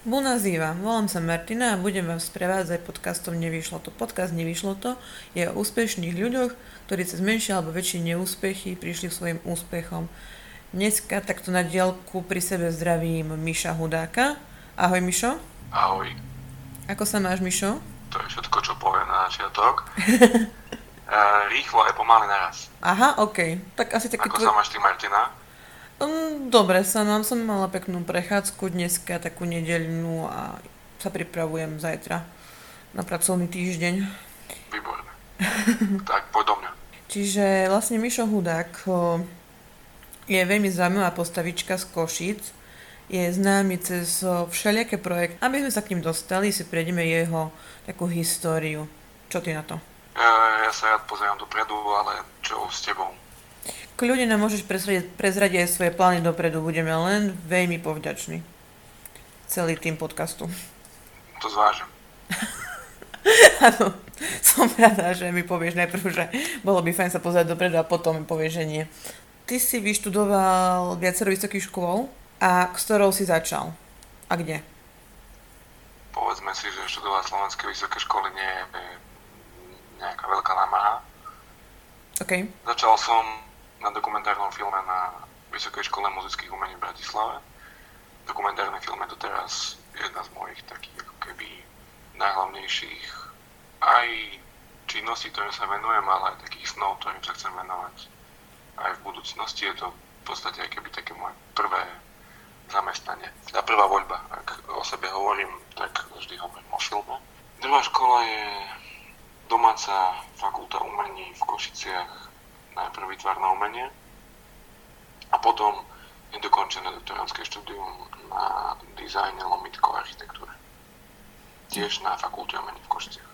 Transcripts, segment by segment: Bunazíva, volám sa Martina a budem vás sprevádzať podcastom Nevyšlo to. Podcast Nevyšlo to je o úspešných ľuďoch, ktorí cez menšie alebo väčšie neúspechy prišli k svojim úspechom. Dneska takto na diaľku pri sebe zdravím Miša Hudáka. Ahoj Mišo. Ahoj. Ako sa máš Mišo? To je všetko, čo poviem na začiatok. Rýchlo aj pomaly naraz. Aha, okej. Tak asi také... Ako sa máš ty Martina? Dobre sa nám, som mala peknú prechádzku dneska, takú nedeľnú a sa pripravujem zajtra na pracovný týždeň. Výborné. Tak poď do mňa. Čiže vlastne Mišo Hudák je veľmi zaujímavá postavička z Košíc. Je známy cez všelijaké projekty. Aby sme sa k ním dostali, si prejdeme jeho takú históriu. Čo ty na to? Ja sa rád pozerám dopredu, ale čo s tebou? Kľudne nám môžeš prezradiť aj svoje plány dopredu, budeme len veľmi povďační celý tým podcastu. To zvážim. Áno, som rada, že mi povieš najprv, že bolo by fajn sa pozerať dopredu a potom mi povieš, že nie. Ty si vyštudoval viacero vysokých škôl a s ktorou si začal? A kde? Povedzme si, že študovať slovenské vysoké školy nie je nejaká veľká námaha. Okay. Začal som na dokumentárnom filme na Vysokej škole muzických umení v Bratislave. Dokumentárny film je doteraz jedna z mojich takých ako keby najhlavnejších aj činností, ktorým sa venujem, ale aj takých snov, ktorým sa chcem venovať aj v budúcnosti. Je to v podstate aj keby také moje prvé zamestnanie. Tá prvá voľba, ak o sebe hovorím, tak vždy hovorím o filme. Druhá škola je domáca fakulta umení v Košiciach, najprv výtvarné umenie a potom nedokončené doktorantské štúdium na dizajne lomitko architektúre. Tiež na fakulte umení v Košiciach.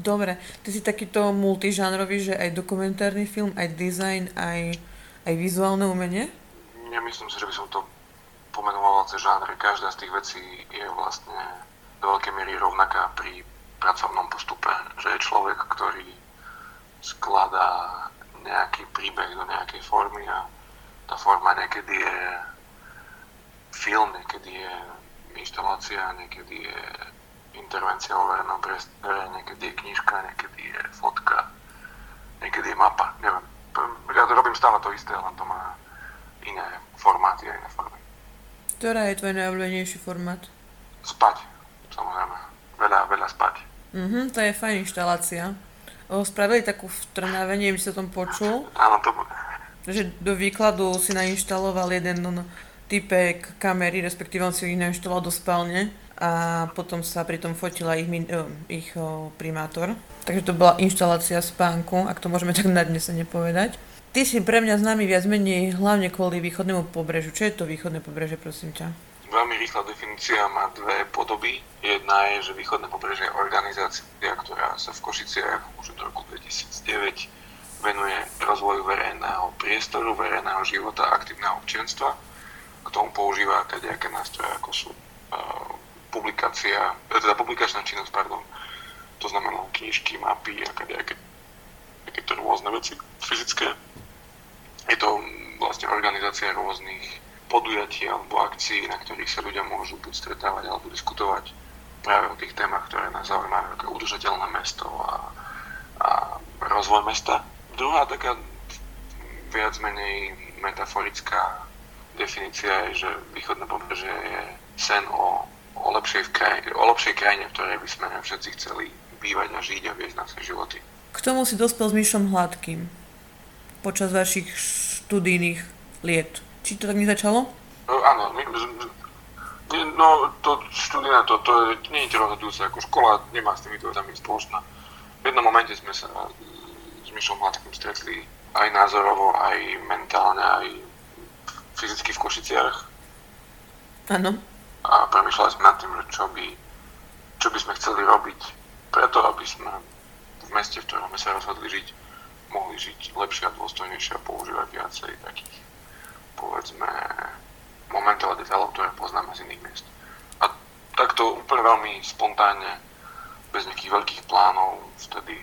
Dobre, ty si takýto multižánrový, že aj dokumentárny film, aj dizajn, aj vizuálne umenie? Nemyslím si, že by som to pomenoval cez žánre. Každá z tých vecí je vlastne do veľkej miery rovnaká pri pracovnom postupe, že je človek, ktorý skladá nejaký príbeh do nejakej formy a tá forma niekedy je film, niekedy je inštalácia, niekedy je intervencia o verejnom priestore, niekedy je knižka, niekedy je fotka, niekedy je mapa, neviem. Ja to robím stále to isté, len to má iné formáty a iné formy. Ktorá je tvoj najobľúbenejší formát? Spať, samozrejme. Veľa spať. To je fajn inštalácia. Spravili takú v Trnave, neviem, či sa tom počul. Áno, to bude. Že do výkladu si nainštaloval jeden typek kamery, respektíve on si ich nainštaloval do spálne a potom sa pri tom fotila ich primátor. Takže to bola inštalácia spánku, ak to môžeme tak nadnesene povedať. Ty si pre mňa známy viac menej hlavne kvôli východnému pobrežiu. Čo je to východné pobrežie, prosím ťa? Veľmi rýchla definícia má dve podoby. Jedna je, že východné pobrežie je organizácia, ktorá sa v Košiciach už od roku 2009 venuje rozvoju verejného priestoru, verejného života, aktívneho občianstva. K tomu používa kadejaké nástroje, ako sú publikačná činnosť, to znamená knižky, mapy a kadejaké takéto rôzne veci fyzické. Je to vlastne organizácia rôznych podujatí alebo akcií, na ktorých sa ľudia môžu buď stretávať alebo diskutovať práve o tých témach, ktoré nás zaujímajú, ako udržateľné mesto a rozvoj mesta. Druhá taká viac menej metaforická definícia je, že východné pobrežie je sen o lepšej krajine, v ktorej by sme všetci chceli bývať a žiť a viesť naše životy. K tomu si dospel s Mišom Hladkým počas vašich študijných liet. Či to tak nezačalo? Áno, to štúdia, to nie je rozhodujúce, ako škola nemá s týmito vecami spoločná. V jednom momente sme sa s Mišom Hladkým stretli aj názorovo, aj mentálne, aj fyzicky v Košiciach. Áno. A premýšľali sme nad tým, čo by sme chceli robiť preto, aby sme v meste, v ktorom sme sa rozhodli žiť, mohli žiť lepšie a dôstojnejšie a používať viacej takých, povedzme, momentov a detailov, ktoré poznáme z iných miest. A takto úplne veľmi spontánne, bez nejakých veľkých plánov, vtedy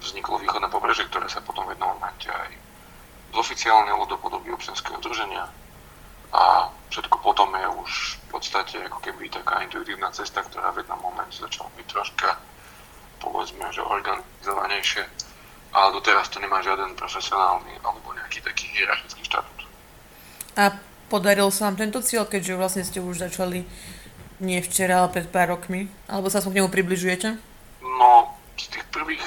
vzniklo východné pobrežie, ktoré sa potom v jednom momente aj zoficiálnilo do podoby občianskeho združenia, a všetko potom je už v podstate ako keby taká intuitívna cesta, ktorá v jednom momente začala byť troška, povedzme, že organizovanejšie, ale doteraz to nemá žiaden profesionálny alebo nejaký taký hierarchický štatút. A podaril sa nám tento cieľ, keďže vlastne ste už začali nie včera, ale pred pár rokmi, alebo sa k nemu približujete? No, z tých prvých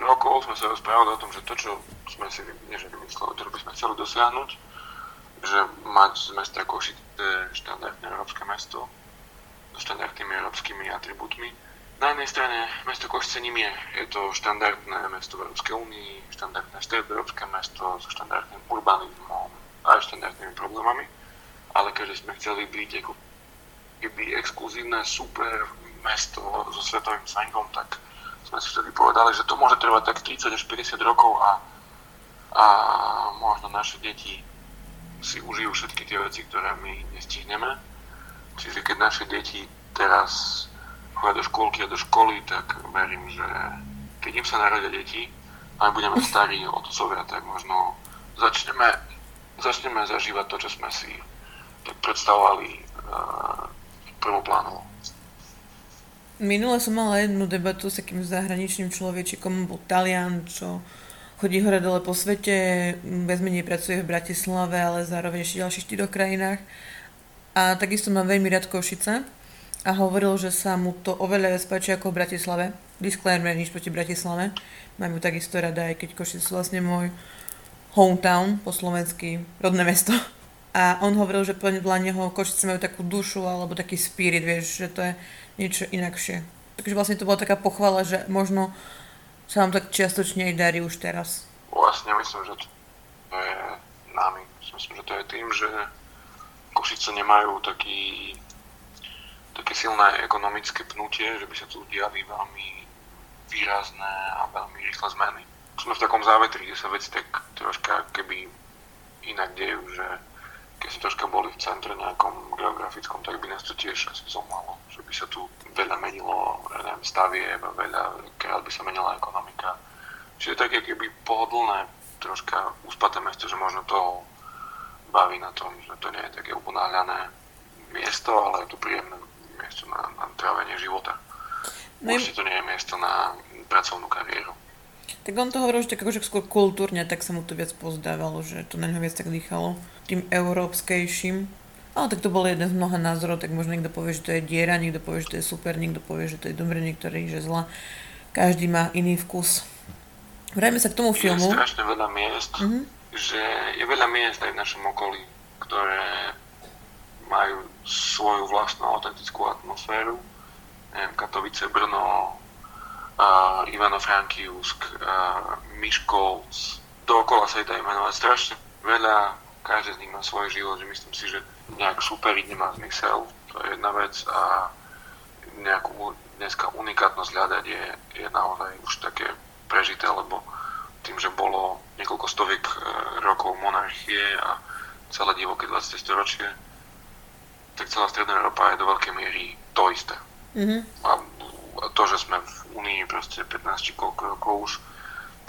rokov sme sa rozprávali o tom, že to, čo sme si vymysleli, to by sme chceli dosiahnuť, že mať z mesta Košice štandardné európske mesto so štandardnými európskymi atribútmi. Na jednej strane mesto Košice ním je. Je to štandardné mesto v Európskej únii, štandardné stredoeurópske mesto so štandardným urbanizmom a štandardnými problémami, ale keďže sme chceli byť ako keby exkluzívne super mesto so svetovým slankom, tak sme si vtedy povedali, že to môže trvať tak 30 až 50 rokov a možno naše deti si užijú všetky tie veci, ktoré my nestihneme. Čiže keď naše deti teraz chodia do škôlky a do školy, tak verím, že keď im sa narodia deti a budeme starí otcovia, tak možno začneme zažívať to, čo sme si tak predstavovali prvoplánovo. Minule som mala jednu debatu s takým zahraničným človečikom, bol Talian, čo chodí hore dole po svete, bezmenej pracuje v Bratislave, ale zároveň ešte ďalších 4 krajinách. A takisto mám veľmi rád Košice a hovoril, že sa mu to oveľa páči ako v Bratislave. Disclaimer, nič proti Bratislave. Mám ju takisto rada, aj keď Košice sú vlastne môj hometown, po slovensky rodné mesto. A on hovoril, že podľa neho Košice majú takú dušu alebo taký spirit, vieš, že to je niečo inakšie. Takže vlastne to bola taká pochvala, že možno sa vám tak čiastočne aj darí už teraz. Vlastne myslím, že to je nami. Myslím, že to je tým, že Košice nemajú také silné ekonomické pnutie, že by sa tu diali veľmi výrazné a veľmi rýchle zmeny. Sme v takom závetri, kde sa veci tak troška keby inak dejú, že keď si troška boli v centre nejakom geografickom, tak by nás to tiež asi zomlalo, že by sa tu veľa menilo, neviem, stavieb, veľakrát by sa menila ekonomika. Čiže také keby pohodlné, troška uspaté mesto, že možno to baví na tom, že to nie je také uponáhľané miesto, ale je to príjemné miesto na trávenie života. Určite to nie je miesto na pracovnú kariéru. Tak on to hovoril, že tak akože skôr kultúrne, tak sa mu to viac pozdávalo, že to na ňo viac tak dýchalo tým európskejším. Ale tak to bol jeden z mnoha názorov, tak možno niekto povie, že to je diera, niekto povie, že to je super, niekto povie, že to je dobre, niektorý, že zla. Každý má iný vkus. Vrajme sa k tomu filmu. Je strašne veľa miest, že je veľa miest aj v našom okolí, ktoré majú svoju vlastnú autentickú atmosféru. Neviem, Katovice, Brno, Ivano-Frankivsk, Miškolc, dookola sa je to imenovať strašne veľa, každý z nich má svoj život, že myslím si, že nejak superiť nemá zmysel, to je jedna vec a nejakú dneska unikátnosť hľadať je naozaj už také prežité, lebo tým, že bolo niekoľko stoviek rokov monarchie a celé divoké 20. storočie, tak celá Stredná Európa je do veľkej miery to isté. A to, že sme v Unii proste 15 rokov už,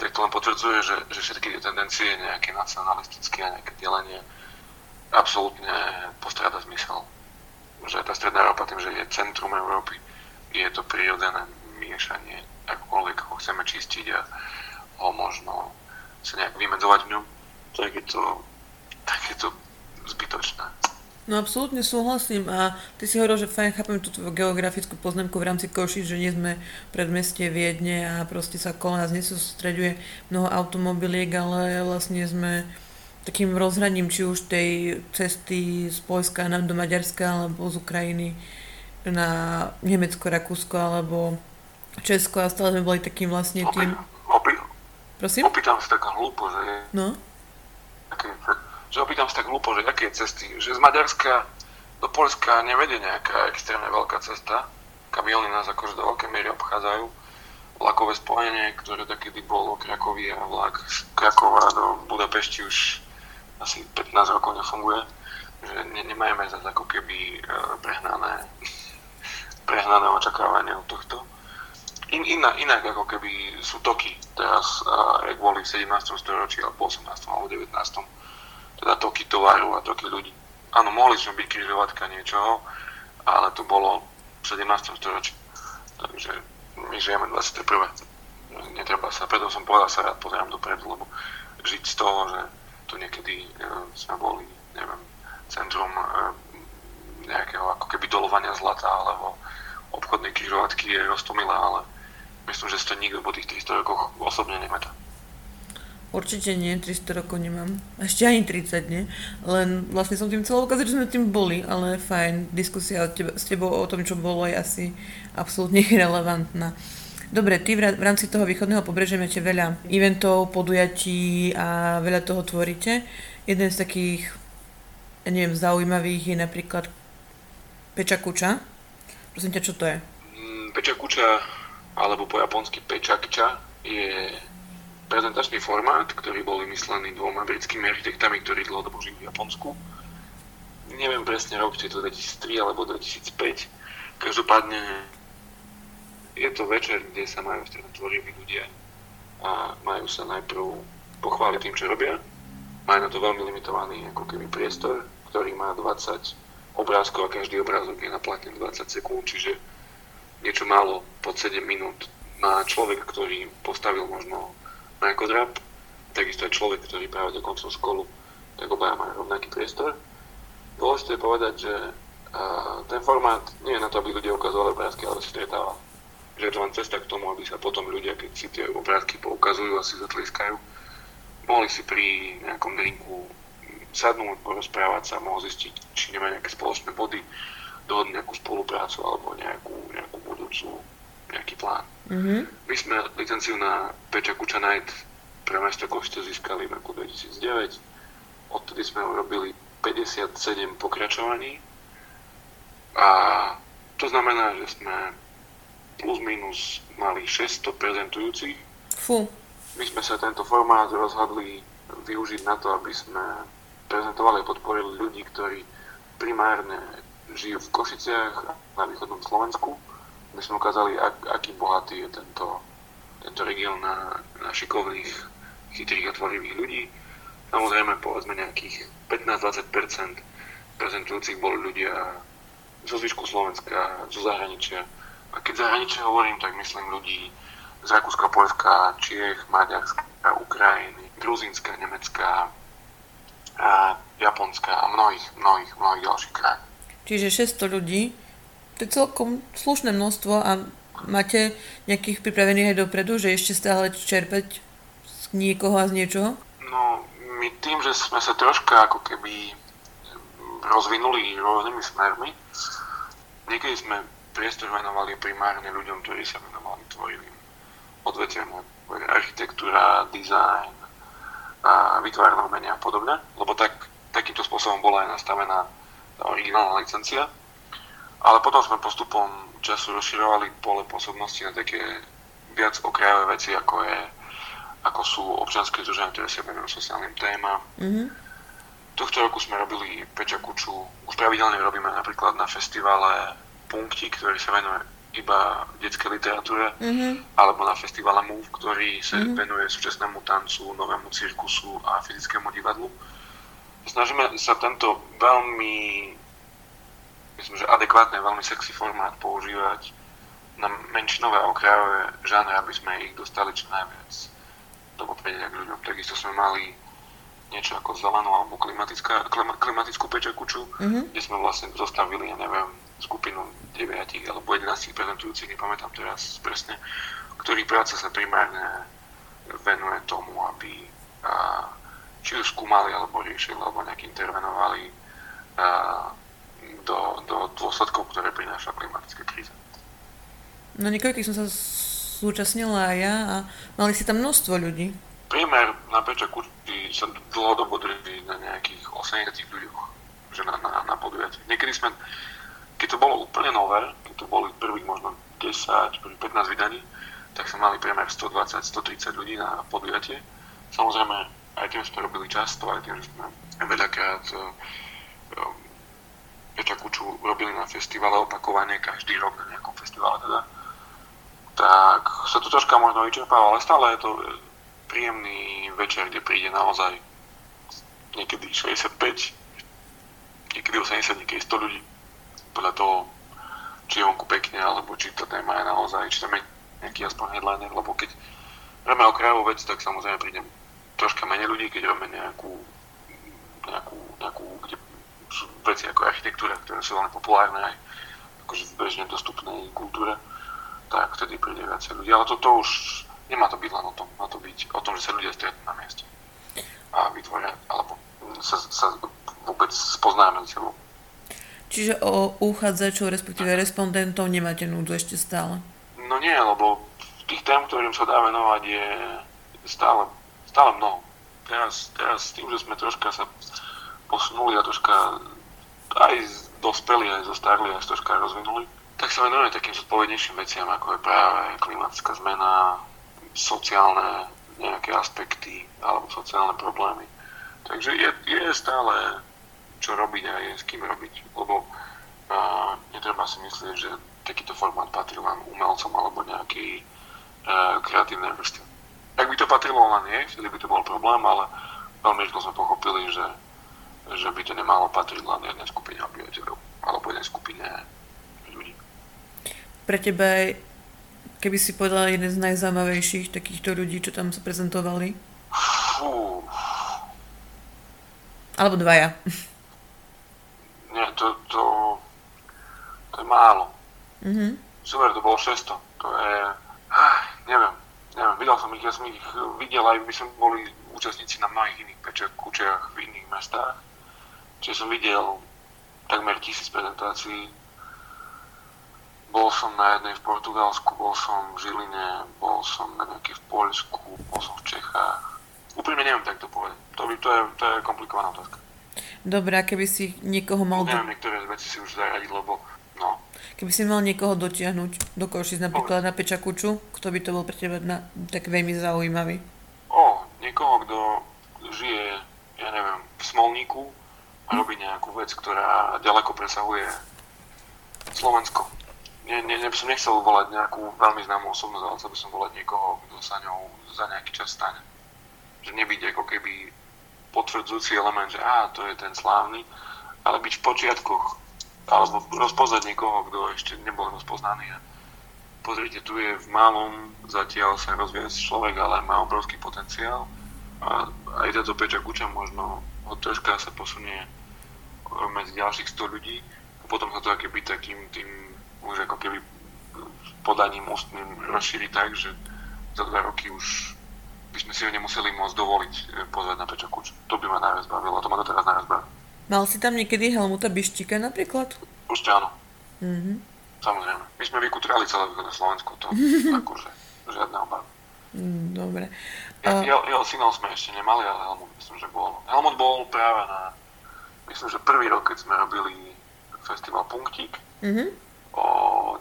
tak to len potvrdzuje, že všetky tie tendencie, nejaké nacionalistické a nejaké delenie absolútne postráda zmysel. Že tá Stredná Európa tým, že je centrum Európy, je to prirodzené miešanie, akokoľvek ho chceme čistiť a ho možno sa nejak vymedzovať v ňom, tak je to zbytočné. No absolútne súhlasím a ty si hovoril, že fajn, chápem tú geografickú poznámku v rámci Košíc, že nie sme v predmestie Viedne a proste sa okolo nás nesústreďuje mnoho automobiliek, ale vlastne sme takým rozhraním či už tej cesty z Poľska do Maďarska alebo z Ukrajiny na Nemecko, Rakúsko alebo Česko a stále sme boli takým vlastne tým... Prosím? Opýtam sa taká hlúpo, že je... No? že aké cesty, že z Maďarska do Poľska nevedie nejaká extrémne veľká cesta, kamióny nás akože do veľkej miery obchádzajú, vlakové spojenie, ktoré takedy bolo Krakovia a vlak z Krakova do Budapešti už asi 15 rokov nefunguje, že nemáme zase ako keby prehnané očakávanie od tohto. Inak ako keby sú toky teraz, ak boli v 17. storočí alebo 18. alebo 19. teda toky tovaru a toky ľudí. A áno, mohli sme byť križovatka niečoho, ale to bolo v 17. storočí, takže my žijeme 21. Netreba sa, preto som povedal, sa rád pozerám dopredu, lebo žiť z toho, že tu niekedy sme boli, neviem, centrum nejakého ako keby dolovania zlata alebo obchodnej križovatky je roztomilé, ale myslím, že si to nikto po tých 300 rokoch osobne nemätá. Určite nie, 300 rokov nemám. Ešte ani 30, nie? Len vlastne som tým chcela ukázať, že sme tým boli, ale fajn, diskusia s tebou o tom, čo bolo, je asi absolútne relevantná. Dobre, ty v rámci toho východného pobrežia máte veľa eventov, podujatí a veľa toho tvoríte. Jeden z takých, ja neviem, zaujímavých je napríklad PechaKucha. Prosím ťa, čo to je? PechaKucha, alebo po japonsky PechaKucha, je prezentačný formát, ktorý bol vymyslený dvoma britskými architektami, ktorí dlhodobo žili v Japonsku. Neviem presne rok, či je to 2003 alebo 2005. Každopádne je to večer, kde sa majú tvoriví ľudia a majú sa najprv pochváliť tým, čo robia. Majú na to veľmi limitovaný ako keby priestor, ktorý má 20 obrázkov a každý obrázok je naplatený 20 sekúnd, čiže niečo málo pod 7 minút má človek, ktorý postavil možno narkodrap, takisto aj človek, ktorý práve dokončil školu, tak obaja majú rovnaký priestor. Dôležité je povedať, že ten formát nie je na to, aby ľudia ukazovali obrázky, ale si stretáva. Že je to len cesta k tomu, aby sa potom ľudia, keď si tie obrázky poukazujú a si zatlieskajú, mohli si pri nejakom drinku sadnúť, porozprávať sa, mohol zistiť, či nemá nejaké spoločné body, dohodnú nejakú spoluprácu alebo nejakú budúcu, nejaký plán. Mm-hmm. My sme licenciu na PechaKucha Night pre mesto Košice získali v roku 2009. Odtedy sme urobili 57 pokračovaní a to znamená, že sme plus minus mali 600 prezentujúcich. Fú. My sme sa tento formát rozhodli využiť na to, aby sme prezentovali a podporili ľudí, ktorí primárne žijú v Košiciach na východnom Slovensku. My sme ukázali, aký bohatý je tento región na šikovných, chytrých a tvorivých ľudí. Samozrejme, povedzme nejakých 15-20% prezentujúcich boli ľudia zo zvyšku Slovenska, zo zahraničia. A keď zahraničia hovorím, tak myslím ľudí z Rakúska, Poľska, Čiech, Maďarska, Ukrajiny, Gruzínska, Nemecka, Japonska a mnohých ďalších krajín. Čiže 600 ľudí, to je celkom slušné množstvo a máte nejakých pripravených aj dopredu, že ešte stále čerpať z niekoho a z niečoho? No, my tým, že sme sa troška ako keby rozvinuli rôznymi smermi, niekedy sme priestor venovali primárne ľuďom, ktorí sa venovali tvorivým odvetviam, architektúra, dizajn, výtvarné umenie a podobne, lebo takýmto spôsobom bola aj nastavená tá originálna licencia. Ale potom sme postupom času rozširovali pole pôsobnosti na také viac okrajové veci, ako sú občianske združenia, ktoré sa venujú sociálnym témam. Mm-hmm. Tohto roku sme robili PechaKuchu, už pravidelne robíme napríklad na festivale Punktík, ktorý sa venuje iba detskej literatúre, mm-hmm, alebo na festivale Move, ktorý sa venuje súčasnému tancu, novému cirkusu a fyzickému divadlu. Snažíme sa tento veľmi, myslím, že adekvátne, veľmi sexy formát používať na menšinové a okrajové žánre, aby sme ich dostali čo najviac do popredia k ľuďom. Takisto sme mali niečo ako zelenú alebo klimatickú PechaKuchu, mm-hmm, kde sme vlastne zostavili, ja neviem, skupinu 9 alebo 11 prezentujúcich, nepamätám teraz presne, ktorých práca sa primárne venuje tomu, aby či už skúmali alebo riešili alebo nejak intervenovali do dôsledkov, ktoré prináša klimatická kríza. No niekoľkých som sa zúčastnila aj ja a mali si tam množstvo ľudí. Priemer na PechaKuchi sa dlhodobo drží na nejakých 80 ľuďoch, že na podujatí. Niekedy sme, keď to bolo úplne nové, keď to boli prvých možno 10, 15 vydaní, tak sme mali priemer 120-130 ľudí na podujatie. Samozrejme, aj tým sme robili často, aj tým sme veľakrát PechaKuchu robili na festivale opakovane, každý rok na nejakom festivale teda. Tak sa to troška možno vyčerpalo, ale stále je to príjemný večer, kde príde naozaj niekedy 65 niekedy 80, niekedy 100 ľudí. Podľa toho, či je vonku pekne, alebo či tá téma je naozaj, či tam je nejaký aspoň headliner, lebo keď robíme okrajovú vec, tak samozrejme príde troška menej ľudí, keď robíme nejakú kde sú veci ako architektúra, ktoré sú veľmi populárne aj akože v bežne dostupnej kultúre, tak vtedy príde viacej ľudí. Ale to už nemá to byť len o tom, má to byť o tom, že sa ľudia stretnú na mieste a vytvoria, alebo sa vôbec spoznáme medzi sebou. Čiže o uchádzačov, respektíve respondentov nemáte núdzu ešte stále? No nie, lebo tých tém, ktorým sa dá venovať, je stále mnoho. Teraz tým, že sme troška sa posunuli a troška aj dospeli, aj zostarli, aj troška rozvinuli, tak sa venujeme takým zodpovednejším veciam, ako je práve klimatická zmena, sociálne nejaké aspekty alebo sociálne problémy. Takže je stále čo robiť a je s kým robiť, lebo netreba si myslieť, že takýto formát patrí len umelcom alebo nejakej kreatívnej vrste. Ak by to patrilo len nie, vtedy by to bol problém, ale veľmi rýchlo sme pochopili, že by to nemalo patriť len jednej skupine obyvateľov alebo jednej skupine ľudí. Pre teba je, keby si povedala, jeden z najzaujímavejších takýchto ľudí, čo tam sa prezentovali? Fú. Alebo dvaja. Nie, to je málo. Mhm. Super, to bolo 600. To je... Neviem, videl som ich, aj my sme boli účastníci na mnohých iných PechaKuchách v iných mestách. Čiže som videl takmer 1000 prezentácií. Bol som na jednej v Portugalsku, bol som v Žiline, bol som na nejakej v Poľsku, bol som v Čechách. Úprimne neviem tak to povedať. To je komplikovaná otázka. Dobre, a keby si niekoho mal... Neviem, niektoré veci si už zaradiť, lebo no. Keby si mal niekoho dotiahnuť do Košíc, napríklad na PechaKuchu, kto by to bol pre teba tak veľmi zaujímavý? Niekoho, kto žije, ja neviem, v Smolníku a robí nejakú vec, ktorá ďaleko presahuje Slovensko. Som nechcel volať nejakú veľmi známú osobnosť, ale chcel by som volať niekoho, kto sa ňou za nejaký čas stane. Že nebyť ako keby potvrdzujúci element, že to je ten slávny, ale byť v počiatkoch, alebo rozpoznať niekoho, kto ešte nebol rozpoznaný. Pozrite, tu je v malom, zatiaľ sa rozvíja človek, ale má obrovský potenciál a aj táto PechaKucha možno od troška sa posunie medzi ďalších 100 ľudí a potom sa to akéby takým tým už ako keby podaním ústnym rozšíri tak, že za 2 roky už by sme si ho nemuseli môcť dovoliť pozvať na PechaKuchu. To by ma najviac bavilo, to ma doteraz najviac bavilo. Mal si tam niekedy Helmuta Bištíka napríklad? Určite áno. Mm-hmm. Samozrejme. My sme vykutrali celé východné Slovensko, to akože žiadna obava. Dobre. Jeho signál sme ešte nemali, ale Helmut myslím, že bol. Helmut bol práve na, myslím, že prvý rok, keď sme robili festival Punktík, mm-hmm, o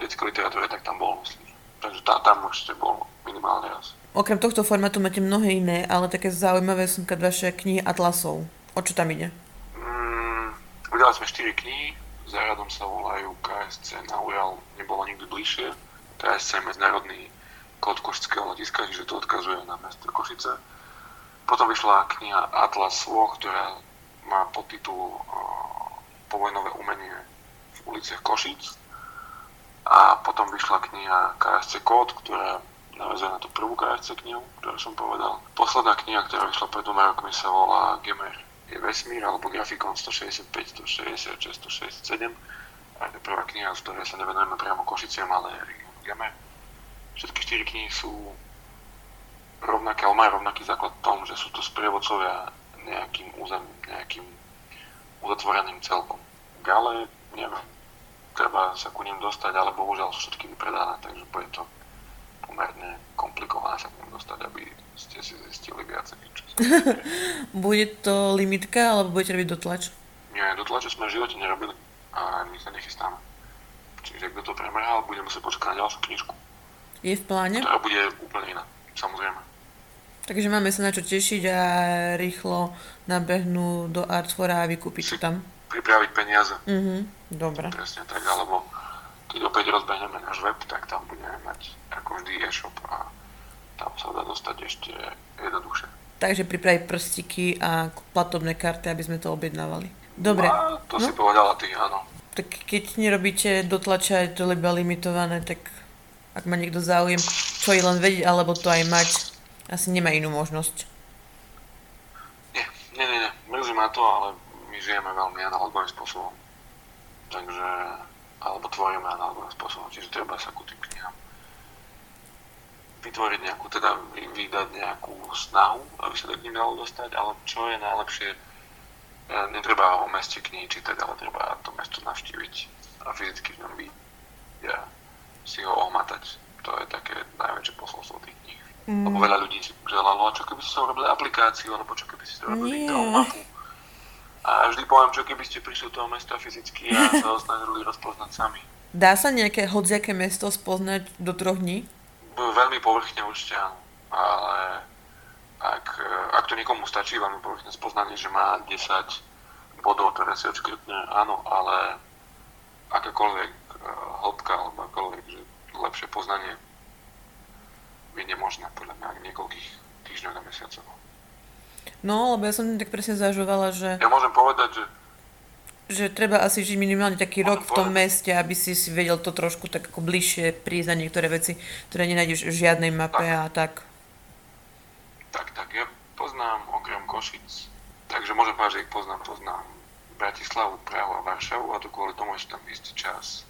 detskej literatúre, tak tam bol, myslím. Takže tam určite bol minimálne raz. Okrem tohto formátu máte mnohé iné, ale také zaujímavé sú vaše knihy atlasov. O čo tam ide? Vydali sme 4 knihy, záradom sa volajú KSC na Ural, nebolo nikdy bližšie. KSC je medzinárodný kód košického letiska, čiže to odkazuje na mesto Košice. Potom vyšla kniha Atlas Slov, ktorá má podtitul Povojnové umenie v uliciach Košic. A potom vyšla kniha KSC Kód, ktorá navezuje na tú prvú KSC knihu, ktorú som povedal. Posledná kniha, ktorá vyšla pred 2 rokmi, sa volá Gamer. Je vesmír, alebo grafikon 165, 166, 167. A je to prvá kniha, z ktorej sa nevenujeme priamo Košiciam, ale Gamer. Všetky 4 knihy sú rovnaké, ale majú rovnaký základ v tom, že sú to sprievodcovia nejakým územím, nejakým uzatvoreným celkom. Gale, neviem. Treba sa ku nim dostať, ale bohužiaľ sú všetky vypredané, takže bude to pomerne komplikované sa k nim dostať, aby ste si zistili viacej. Bude to limitka, alebo budete robiť dotlač? Nie, dotlače sme v živote nerobili a my sa nechystáme. Čiže kto to premrhal, budeme sa počkať na ďalšiu knižku. Je v pláne? Ktorá bude úplne iná, samozrejme. Takže máme sa na čo tešiť a rýchlo nabehnú do Artfora a vykúpiť tam. Pripraviť peniaze. Dobre. Presne tak, alebo keď opäť rozbehneme náš web, tak tam budeme mať ako vždy e-shop a tam sa dá dostať ešte jednoduchšie. Takže pripraviť prstiky a platobné karty, aby sme to objednávali. Dobre. A to si povedala ty, áno. Tak keď nerobíte dotlača, je to iba limitované, tak ak má niekto záujem, čo je len vedieť, alebo to aj mať, asi nemá inú možnosť. Nie. Mrzí ma to, ale my žijeme veľmi analogovým spôsobom. Takže, alebo tvoríme analogovým spôsobom, čiže treba sa ku tým knihám vytvoriť nejakú, teda vydať nejakú snahu, aby sa to k nim dalo dostať, ale čo je najlepšie, netreba o meste knihy čítať, ale treba to mesto navštíviť a fyzicky v ňom byť a si ho ohmatať. To je také najväčšie posolstvo tých kníh. Lebo veľa ľudí si želalo, čo keby ste robili aplikáciu, alebo čo keby ste robili toho mapu. A vždy poviem, čo keby ste prišli do toho mesta fyzicky a sa ho snažili rozpoznať sami. Dá sa nejaké hodziaké mesto spoznať do 3 dní? Veľmi povrchne určite, ale ak to niekomu stačí, veľmi povrchne spoznanie, že má 10 bodov, ktoré si odškrtne, áno, ale akákoľvek hĺbka alebo akoľvek, že lepšie poznanie je nemožné podľa mňa niekoľkých týždňov na mesiacov. No, lebo ja som tak presne zažovala, že... Ja môžem povedať, že treba asi žiť minimálne taký rok v tom meste, aby si vedel to trošku tak ako bližšie prísť na niektoré veci, ktoré nenájdeš v žiadnej mape tak. A tak. Tak, ja poznám okrem Košic, takže môžem povedať, že ich poznám Bratislavu, Prahu a Varšavu, a to kvôli tomu, že tam istý čas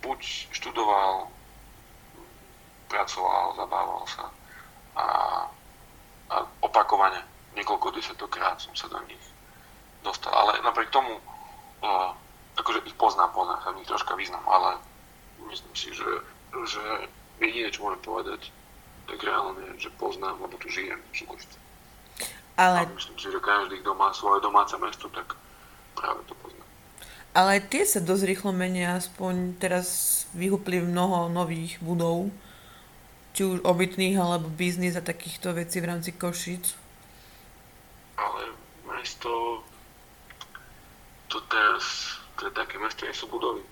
buď študoval, pracoval, zabával sa a opakovane niekoľko 10-krát som sa do nich dostal, ale napriek tomu, akože ich poznám sa v nich troška význam, ale myslím si, že jedine, čo môžem povedať, tak reálne, že poznám, lebo tu žijem v Košiciach. Ale myslím si, že každý, kto má svoje domáce mesto, tak práve to pozná. Ale tie sa dosť rýchlo menia, aspoň teraz vyhúpli mnoho nových budov, či už obytných, alebo biznis a takýchto vecí v rámci Košíc. Ale mesto... To teraz, to je také mesto, nie sú budovy.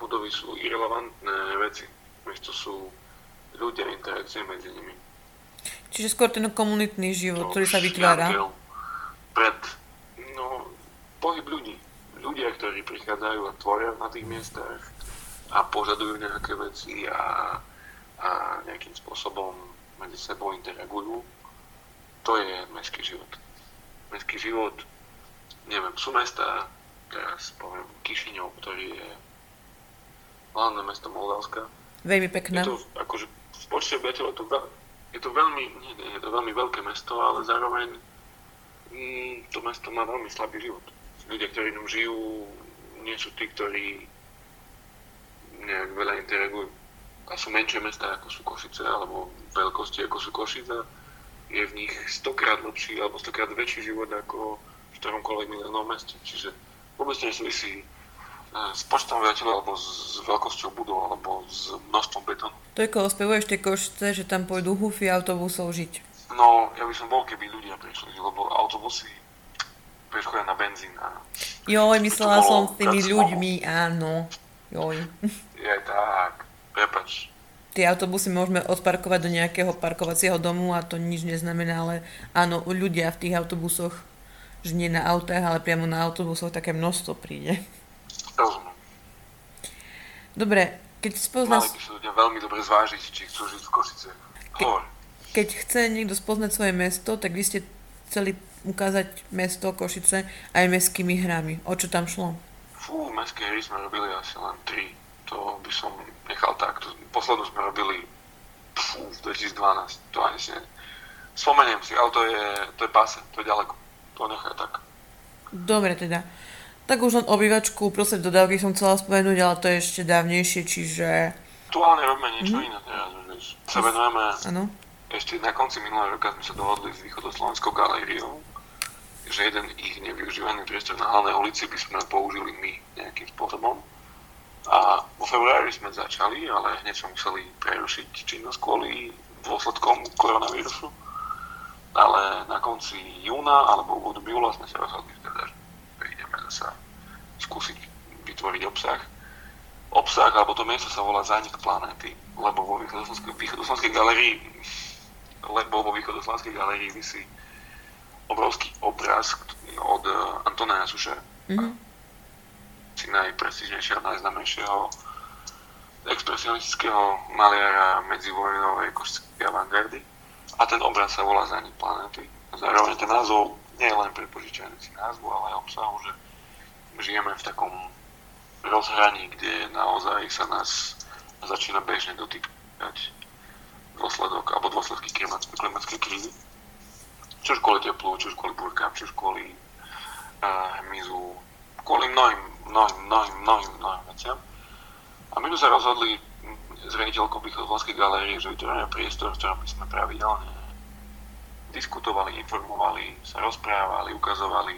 Budovy sú irelevantné veci. Mesto sú ľudia, interakcie medzi nimi. Čiže skôr ten komunitný život, ktorý sa vytvára. Pohyb ľudí. Ľudia, ktorí prichádzajú a tvoria na tých miestach a požadujú nejaké veci a nejakým spôsobom medzi sebou interagujú. To je mestský život. Mestský život, neviem, sú mesta, teraz poviem Kišiňov, ktorý je hlavné mesto Moldavska. Veľmi pekné. Je to akože v počte obyvateľov je to veľmi veľké mesto, ale zároveň to mesto má veľmi slabý život. Ľudia, ktorí v ňom žijú, nie sú tí, ktorí nejak veľa interagujú. A sú menšie mesta, ako sú Košice, alebo veľkosti, ako sú Košice, je v nich 100-krát lepší, alebo 100-krát väčší život, ako v ktoromkoľvek milionovom meste. Čiže vôbec nesúvisí s počtom obyvateľov, alebo s veľkosťou budov, alebo s množstvom betónu. Toľko ospevuješ tie Košice, že tam pôjdu hufy autobusov žiť? No, ja by som bol, keby ľudia prišli, lebo autobusy prišli na benzín. Joj, myslela som s tými ľuďmi, áno. Joj. Je tak, prepač. Tie autobusy môžeme odparkovať do nejakého parkovacieho domu a to nič neznamená, ale áno, ľudia v tých autobusoch, že nie na autách, ale priamo na autobusoch také množstvo príde. Rozumiem. Dobre, keď spoznať... Mali by sa ľudia veľmi dobre zvážiť, či chcú žiť v Košice. Keď chce niekto spoznať svoje mesto, tak vy ste chceli ukázať mesto Košice aj mestskými hrami. O čo tam šlo? Mestské hry sme robili asi len 3. To by som nechal tak. Poslednú sme robili v 2012. To ani si spomeniem si, ale to je páse, to je ďaleko. To nechaj tak. Dobre teda. Tak už len obývačku, proste dodávky som chcela spomenúť, ale to je ešte dávnejšie, čiže... Aktuálne robíme niečo iné teraz, že sa venujeme... Áno. Ešte na konci minulého roka sme sa dohodli s Východoslovenskou galériou, že jeden ich nevyužívaný priestor na hlavnej ulici by sme použili my nejakým spôsobom. A vo februári sme začali, ale hneď sme museli prerušiť činnosť kvôli dôsledkom koronavírusu. Ale na konci júna alebo od júla sme sa rozhodli teda, sa skúsiť vytvoriť obsah. Obsah, alebo to miesto sa volá Zánik planéty, lebo vo Východoslovenskej galérii visí obrovský obraz od Antonia Suša. Si najprestížnejšieho, najznámejšieho expresionistického maliara medzivojnovej košickej avantgardy. A ten obraz sa volá Zanik planéty. Zároveň ten názov nie je len prepožičaný si názvu, ale aj obsahu, že žijeme v takom rozhraní, kde naozaj sa nás začína bežne dotýkať dôsledok alebo dôsledky klimatickej krízy. Čo už kvôli teplu, čo už kvôli búrkám, čo už kvôli hmyzu, kvôli mnohým veciam. A my sme sa rozhodli s riaditeľkou Východoslovenskej galérie, že vytvoríme priestor, v ktorom by sme pravidelne diskutovali, informovali, sa rozprávali, ukazovali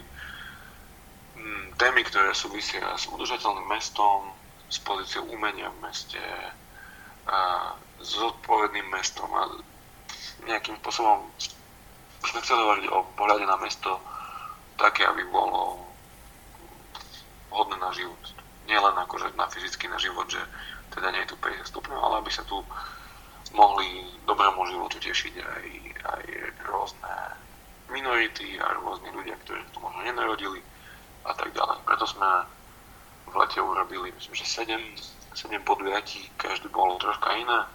témy, ktoré súvisia s udržateľným mestom, s pozíciou umenia v meste, a s zodpovedným mestom a nejakým spôsobom sme chceli hovoriť o pohľade na mesto také, aby bolo hodné na život. Nielen akože na fyzicky na život, že teda nie je tu 50 stupňov, ale aby sa tu mohli dobrému životu tešiť aj rôzne minority a rôzne ľudia, ktorí tu možno nenarodili a tak ďalej. Preto sme v lete urobili, myslím, že 7 podujatí, každý bolo troška iné.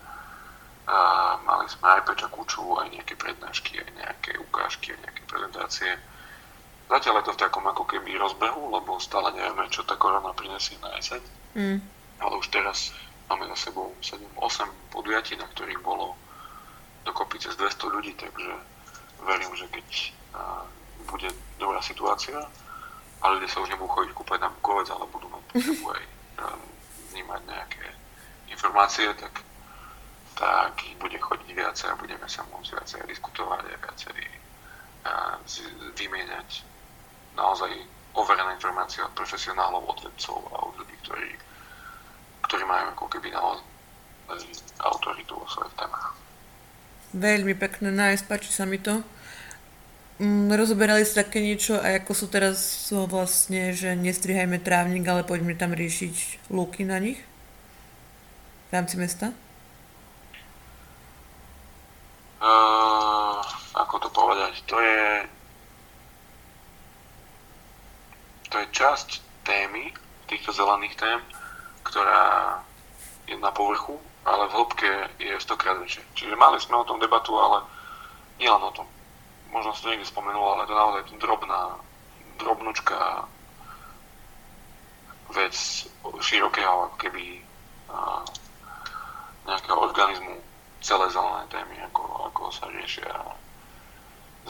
A mali sme aj PechaKuču, aj nejaké prednášky, aj nejaké ukážky, aj nejaké prezentácie. Zatiaľ je to v takom ako keby rozbehu, lebo stále nevieme, čo tá korona prinesie na jeseň. Ale už teraz máme za sebou 7-8 podujatí, na ktorých bolo dokopy cez 200 ľudí, takže verím, že keď bude dobrá situácia a ľudia sa už nebudú chodiť kúpať na Bukovec, ale budú mať potrebu aj vnímať nejaké informácie, tak ich bude chodiť viacej a budeme sa môcť viacej diskutovať a viacej vymieňať naozaj overené informácie od profesionálov, od vedcov a od ľudí, ktorí majú ako keby naozaj autoritu vo svojich témach. Veľmi pekné nájsť, páči sa mi to. Rozoberali ste také niečo a ako sú teraz vlastne, že nestrihajme trávnik, ale poďme tam riešiť lúky na nich v rámci mesta? Ako to povedať, to je časť témy, týchto zelených tém, ktorá je na povrchu, ale v hĺbke je 100-krát väčšie. Čiže mali sme o tom debatu, ale nie len o tom. Možno som to niekde spomenul, ale to naozaj je drobnočká vec širokého, ako keby nejakého organizmu, celé zelené témy, ako sa riešia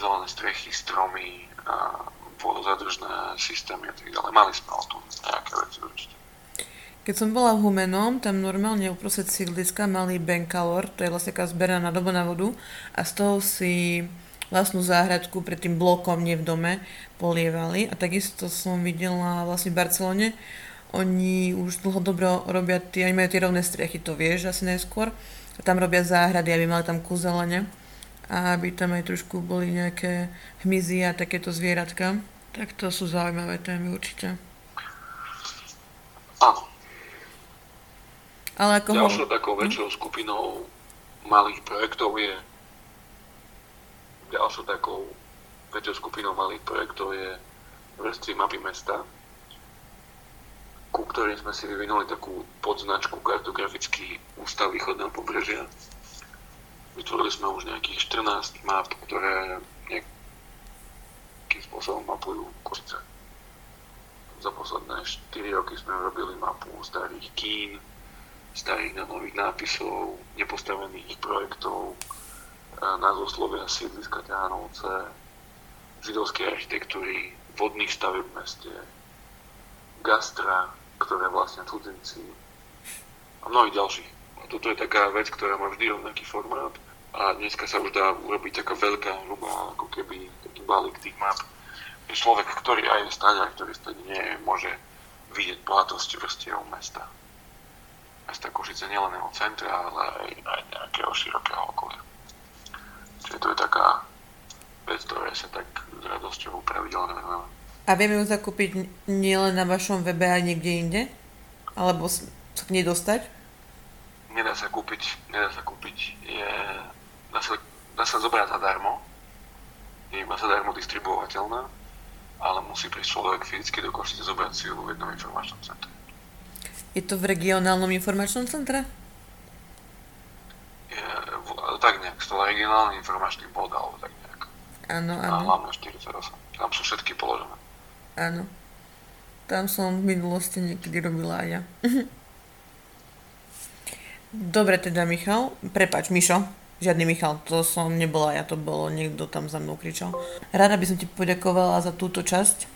zelené strechy, stromy, vodozadržné systémy a tak ďalej. Mali sme o tom nejaké veci určite. Keď som bola v Humenom, tam normálne uprostred sídliska mali bankalor, to je vlastne taká zberná nádoba na vodu a z toho si vlastnú záhradku pred tým blokom, nie v dome, polievali. A takisto som videla vlastne v Barcelone, oni už dlho dobro robia, oni majú tie rovné strechy, to vieš asi najskôr, a tam robia záhrady, aby mali tam kus zelene a aby tam aj trošku boli nejaké hmyzy a takéto zvieratka. Tak to sú zaujímavé témy určite. Áno. Ale ako ďalšou takou väčšou skupinou malých projektov je vrstvy mapy mesta, ku ktorým sme si vyvinuli takú podznačku Kartografický ústav Východného pobrežia. Vytvorili sme už nejakých 14 map, ktoré nejakým spôsobom mapujú Košice. Za posledné 4 roky sme robili mapu starých kín, starých na nových nápisov, nepostavených projektov, názvoslovia sídliska Ťahanovce, židovskej architektúry, vodných stavieb v meste, gastra, ktoré vlastne cudzinci a mnohých ďalších. A toto je taká vec, ktorá má vždy rovnaký formát a dneska sa už dá urobiť taká veľká hrubá, ako keby taký balík tých map. Je človek, ktorý aj stane, a ktorý stane nie, môže vidieť bohatosť vrstiev mesta. Mesta Košice nielen jeho centra, ale aj nejakého širokého okolia. Čiže to je taká vec, ktoré sa tak s radosťou pravidelne venujeme. A vieme ju zakúpiť nielen na vašom webe, aj niekde inde? Alebo sa k nej dostať? Nedá sa kúpiť. Dá sa zobrať zadarmo. iba sa darmo distribuovateľná, ale musí prísť človek fyzicky do Košic zobrať si ju v jednom informačnom centre. Je to v regionálnom informačnom centre? Je, tak nejak, to je regionálny informačný bod, alebo tak nejak. Áno, áno. A hlavne 48, tam sú všetky položené. Áno, tam som v minulosti niekedy robila aj ja. Dobre teda, Michal. Prepáč, Mišo. Žiadny Michal, to som nebola ja, to bolo, niekto tam za mnou kričal. Rada by som ti poďakovala za túto časť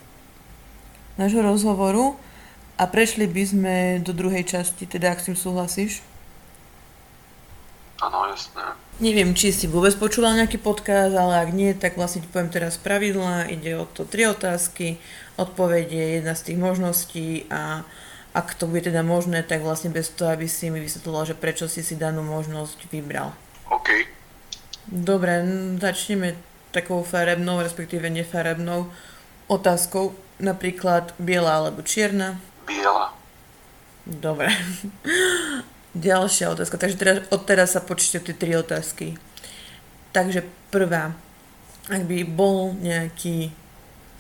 nášho rozhovoru a prešli by sme do druhej časti, teda ak s tým súhlasíš? Áno, jasné. Neviem, či si vôbec počúval nejaký podcast, ale ak nie, tak vlastne ti poviem teraz pravidlá. Ide o to 3 otázky, odpoveď je jedna z tých možností a ak to bude teda možné, tak vlastne bez toho, aby si mi vysvetlila, že prečo si si danú možnosť vybral. OK. Dobre, začneme takou farebnou, respektíve nefarebnou otázkou. Napríklad biela alebo čierna? Biela. Dobre. Ďalšia otázka. Takže odteraz sa počítajú tie 3 otázky. Takže prvá. Ak by bol nejaký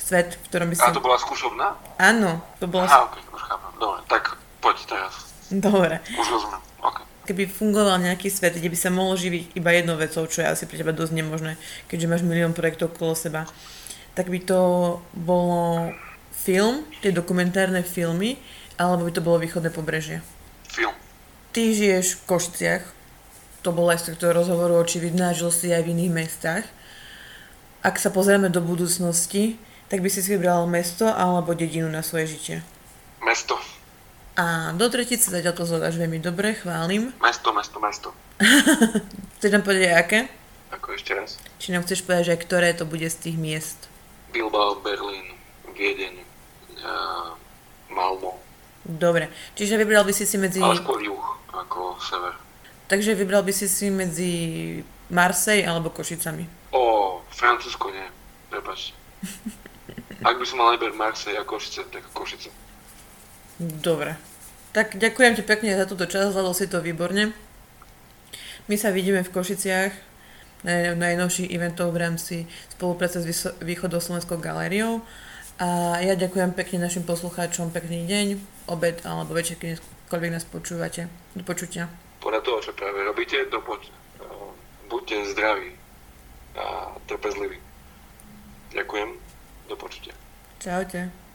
svet, v ktorom by si... A to bola skúšobná? Áno, to bola... Aha, okay, už chápem. Dobre, tak poď teraz. Dobre. Už rozumiem, ok. Keby fungoval nejaký svet, kde by sa mohol živiť iba jednou vecou, čo je asi pre teba dosť nemožné, keďže máš milión projektov okolo seba, tak by to bolo film, tie dokumentárne filmy, alebo by to bolo Východné pobrežie? Film. Ty žiješ v Košiciach, to bolo aj z tohto rozhovoru očividné, žil si aj v iných mestách. Ak sa pozrieme do budúcnosti, tak by si vybral mesto alebo dedinu na svoje žitie? Mesto. A do tretice zatiaľ to zvládáš veľmi dobre, chválim. Mesto. Chceš nám povedať aké? Ako ešte raz? Či nám chceš povedať, že ktoré to bude z tých miest? Bilbao, Berlin, Vieden, Malmo. Dobre, čiže vybral by si si medzi... Ale skôr juh, ako sever. Takže vybral by si si medzi Marseille alebo Košicami? Ó, Francúzsko nie, prepáč. Ak by som mal vybrať Marseille a Košice, tak Košice. Dobre. Tak ďakujem ti pekne za túto časť, zvládol si to výborne. My sa vidíme v Košiciach na najnovších eventov v rámci spolupráce s Východoslovenskou galériou. A ja ďakujem pekne našim poslucháčom, pekný deň, obed alebo večer, kedykoľvek nás počúvate. Do počutia. Podľa toho, čo práve robíte, buďte zdraví a trpezliví. Ďakujem. Do počutia. Čaute.